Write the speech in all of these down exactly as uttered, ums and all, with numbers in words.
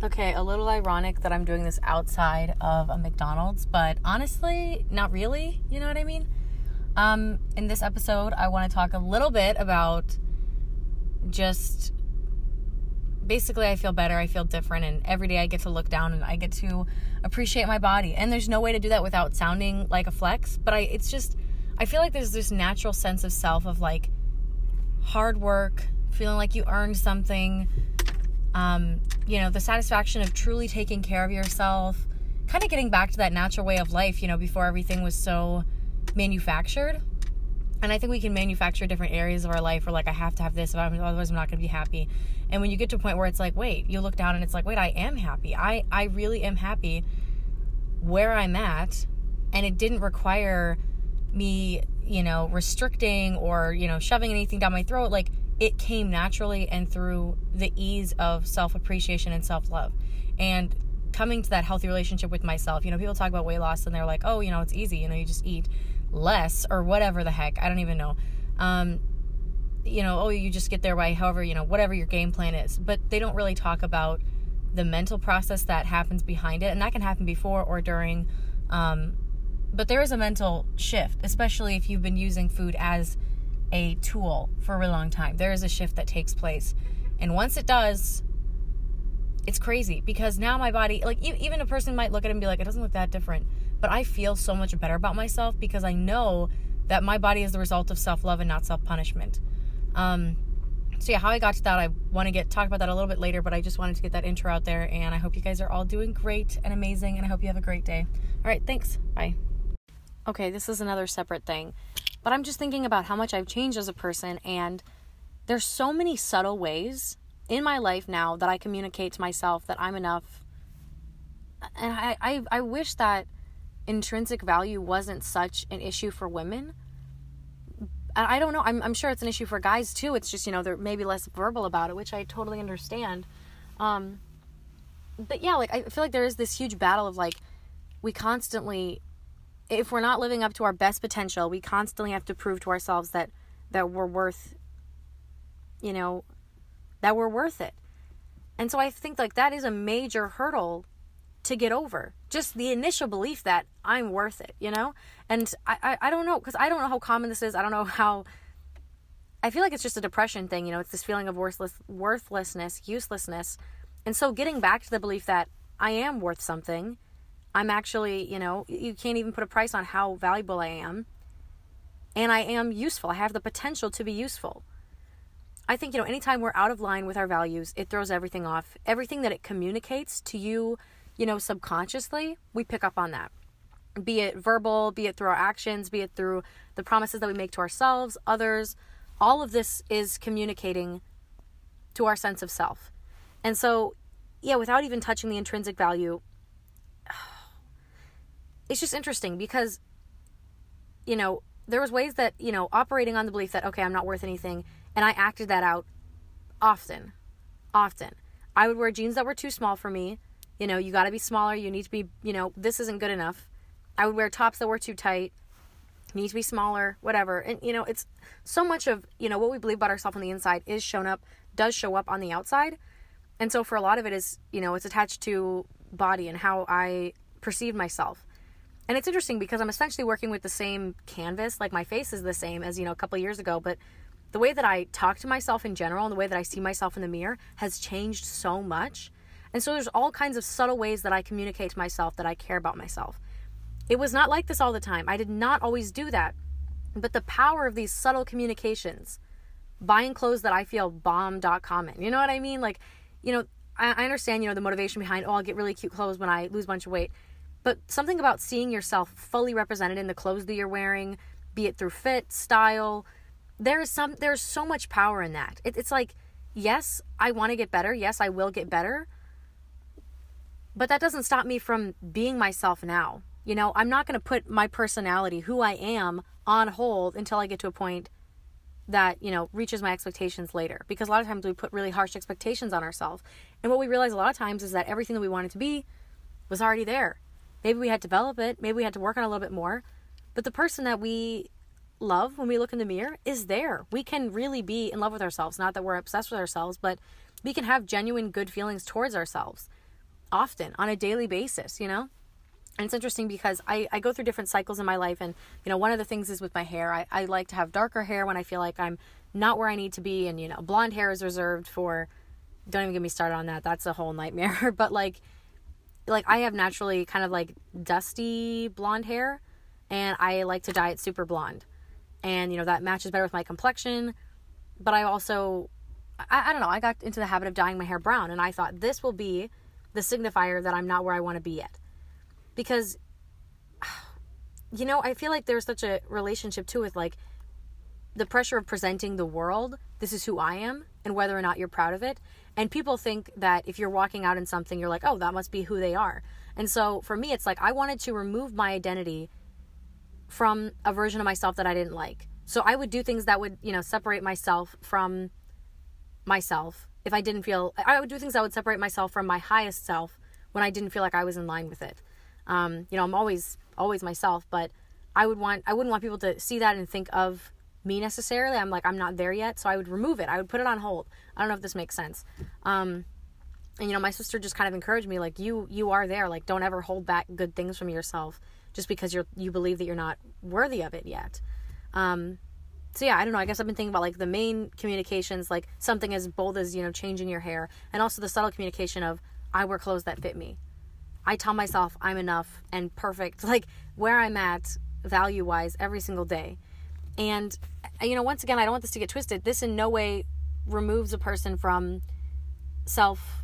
Okay, a little ironic that I'm doing this outside of a McDonald's, but honestly, not really. You know what I mean? Um, in this episode, I want to talk a little bit about just basically I feel better, I feel different, and every day I get to look down and I get to appreciate my body. And there's no way to do that without sounding like a flex, but I it's just I feel like there's this natural sense of self of like hard work, feeling like you earned something. Um, you know, the satisfaction of truly taking care of yourself, kind of getting back to that natural way of life, you know, before everything was so manufactured. And I think we can manufacture different areas of our life where like, I have to have this, otherwise I'm not going to be happy. And when you get to a point where it's like, wait, you look down and it's like, wait, I am happy. I, I really am happy where I'm at. And it didn't require me, you know, restricting or, you know, shoving anything down my throat. Like, it came naturally and through the ease of self-appreciation and self-love and coming to that healthy relationship with myself. You know, people talk about weight loss and they're like, oh, you know, it's easy. You know, you just eat less or whatever the heck. I don't even know. Um, you know, oh, you just get there by however, you know, whatever your game plan is. But they don't really talk about the mental process that happens behind it. And that can happen before or during. Um, but there is a mental shift, especially if you've been using food as a tool for a really long time. There is a shift that takes place. And once it does, it's crazy because now my body, like even a person might look at it and be like, it doesn't look that different, but I feel so much better about myself because I know that my body is the result of self-love and not self-punishment. Um, so yeah, how I got to that, I want to get, talk about that a little bit later, but I just wanted to get that intro out there and I hope you guys are all doing great and amazing and I hope you have a great day. All right. Thanks. Bye. Okay. This is another separate thing. But I'm just thinking about how much I've changed as a person, and there's so many subtle ways in my life now that I communicate to myself that I'm enough. And I, I, I wish that intrinsic value wasn't such an issue for women. I, I don't know. I'm, I'm sure it's an issue for guys too. It's just, you know, they're maybe less verbal about it, which I totally understand. Um, but yeah, like I feel like there is this huge battle of like, we constantly, if we're not living up to our best potential, we constantly have to prove to ourselves that, that we're worth, you know, that we're worth it. And so I think like that is a major hurdle to get over. Just the initial belief that I'm worth it, you know? And I, I, I don't know, because I don't know how common this is. I don't know how, I feel like it's just a depression thing, you know, it's this feeling of worthless, worthlessness, uselessness. And so getting back to the belief that I am worth something, I'm actually, you know, you can't even put a price on how valuable I am. And I am useful. I have the potential to be useful. I think, you know, anytime we're out of line with our values, it throws everything off. Everything that it communicates to you, you know, subconsciously, we pick up on that. Be it verbal, be it through our actions, be it through the promises that we make to ourselves, others. All of this is communicating to our sense of self. And so, yeah, without even touching the intrinsic value, it's just interesting because, you know, there was ways that, you know, operating on the belief that, okay, I'm not worth anything. And I acted that out often, often. I would wear jeans that were too small for me. You know, you got to be smaller. You need to be, you know, this isn't good enough. I would wear tops that were too tight. You need to be smaller, whatever. And, you know, it's so much of, you know, what we believe about ourselves on the inside is shown up, does show up on the outside. And so for a lot of it is, you know, it's attached to body and how I perceive myself. And it's interesting because I'm essentially working with the same canvas. Like my face is the same as, you know, a couple of years ago, but the way that I talk to myself in general and the way that I see myself in the mirror has changed so much. And so there's all kinds of subtle ways that I communicate to myself that I care about myself. It was not like this all the time. I did not always do that. But the power of these subtle communications, buying clothes that I feel bomb dot com in, you know what I mean? Like, you know, I, I understand, you know, the motivation behind, oh, I'll get really cute clothes when I lose a bunch of weight. But something about seeing yourself fully represented in the clothes that you're wearing, be it through fit, style, there is some, there's so much power in that. It, it's like, yes, I want to get better. Yes, I will get better. But that doesn't stop me from being myself now. You know, I'm not going to put my personality, who I am, on hold until I get to a point that, you know, reaches my expectations later. Because a lot of times we put really harsh expectations on ourselves. And what we realize a lot of times is that everything that we wanted to be was already there. Maybe we had to develop it. Maybe we had to work on it a little bit more. But the person that we love when we look in the mirror is there. We can really be in love with ourselves. Not that we're obsessed with ourselves, but we can have genuine good feelings towards ourselves. often on a daily basis, you know? And it's interesting because I, I go through different cycles in my life. And, you know, one of the things is with my hair. I, I like to have darker hair when I feel like I'm not where I need to be. And, you know, blonde hair is reserved for, don't even get me started on that. That's a whole nightmare. But like, like I have naturally kind of like dusty blonde hair, and I like to dye it super blonde. And, you know, that matches better with my complexion. But I also, I, I don't know, I got into the habit of dyeing my hair brown. And I thought this will be the signifier that I'm not where I want to be yet. Because, you know, I feel like there's such a relationship too with like the pressure of presenting the world, this is who I am, and whether or not you're proud of it. And people think that if you're walking out in something, you're like, oh, that must be who they are. And so for me, it's like I wanted to remove my identity from a version of myself that I didn't like. So I would do things that would, you know, separate myself from myself if I didn't feel, I would do things that would separate myself from my highest self when I didn't feel like I was in line with it. Um, you know, I'm always, always myself, but I would want, I wouldn't want people to see that and think of me necessarily. I'm like, I'm not there yet. So I would remove it. I would put it on hold. I don't know if this makes sense. Um, and you know, my sister just kind of encouraged me, like, you, you are there. Like, don't ever hold back good things from yourself just because you're, you believe that you're not worthy of it yet. Um, so yeah, I don't know. I guess I've been thinking about like the main communications, like something as bold as, you know, changing your hair, and also the subtle communication of, I wear clothes that fit me. I tell myself I'm enough and perfect, like where I'm at value-wise every single day. And, you know, once again, I don't want this to get twisted. This in no way removes a person from self,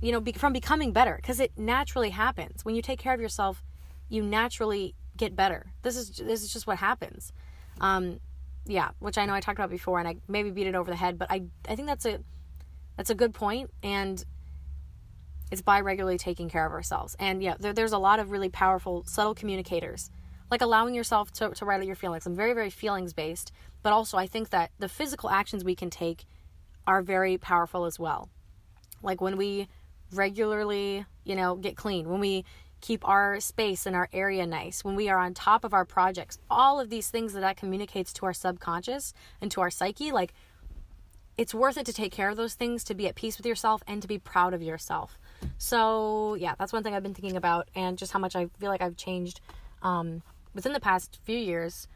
you know, be, from becoming better, because it naturally happens. When you take care of yourself, you naturally get better. This is this is just what happens. Um, yeah, which I know I talked about before, and I maybe beat it over the head, but I, I think that's a that's a good point, and it's by regularly taking care of ourselves. And yeah, there, there's a lot of really powerful, subtle communicators, like allowing yourself to, to write out your feelings. I'm very, very feelings based, but also I think that the physical actions we can take are very powerful as well. Like when we regularly, you know, get clean, when we keep our space and our area nice, when we are on top of our projects, all of these things that that communicates to our subconscious and to our psyche, like it's worth it to take care of those things, to be at peace with yourself and to be proud of yourself. So yeah, that's one thing I've been thinking about, and just how much I feel like I've changed um, within the past few years,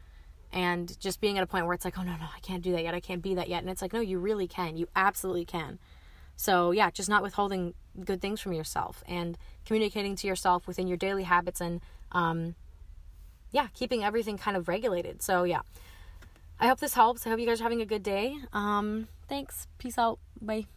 and just being at a point where it's like, oh no, no, I can't do that yet. I can't be that yet. And it's like, no, you really can. You absolutely can. So yeah, just not withholding good things from yourself and communicating to yourself within your daily habits, and um, yeah, keeping everything kind of regulated. So yeah, I hope this helps. I hope you guys are having a good day. Um, thanks. Peace out. Bye.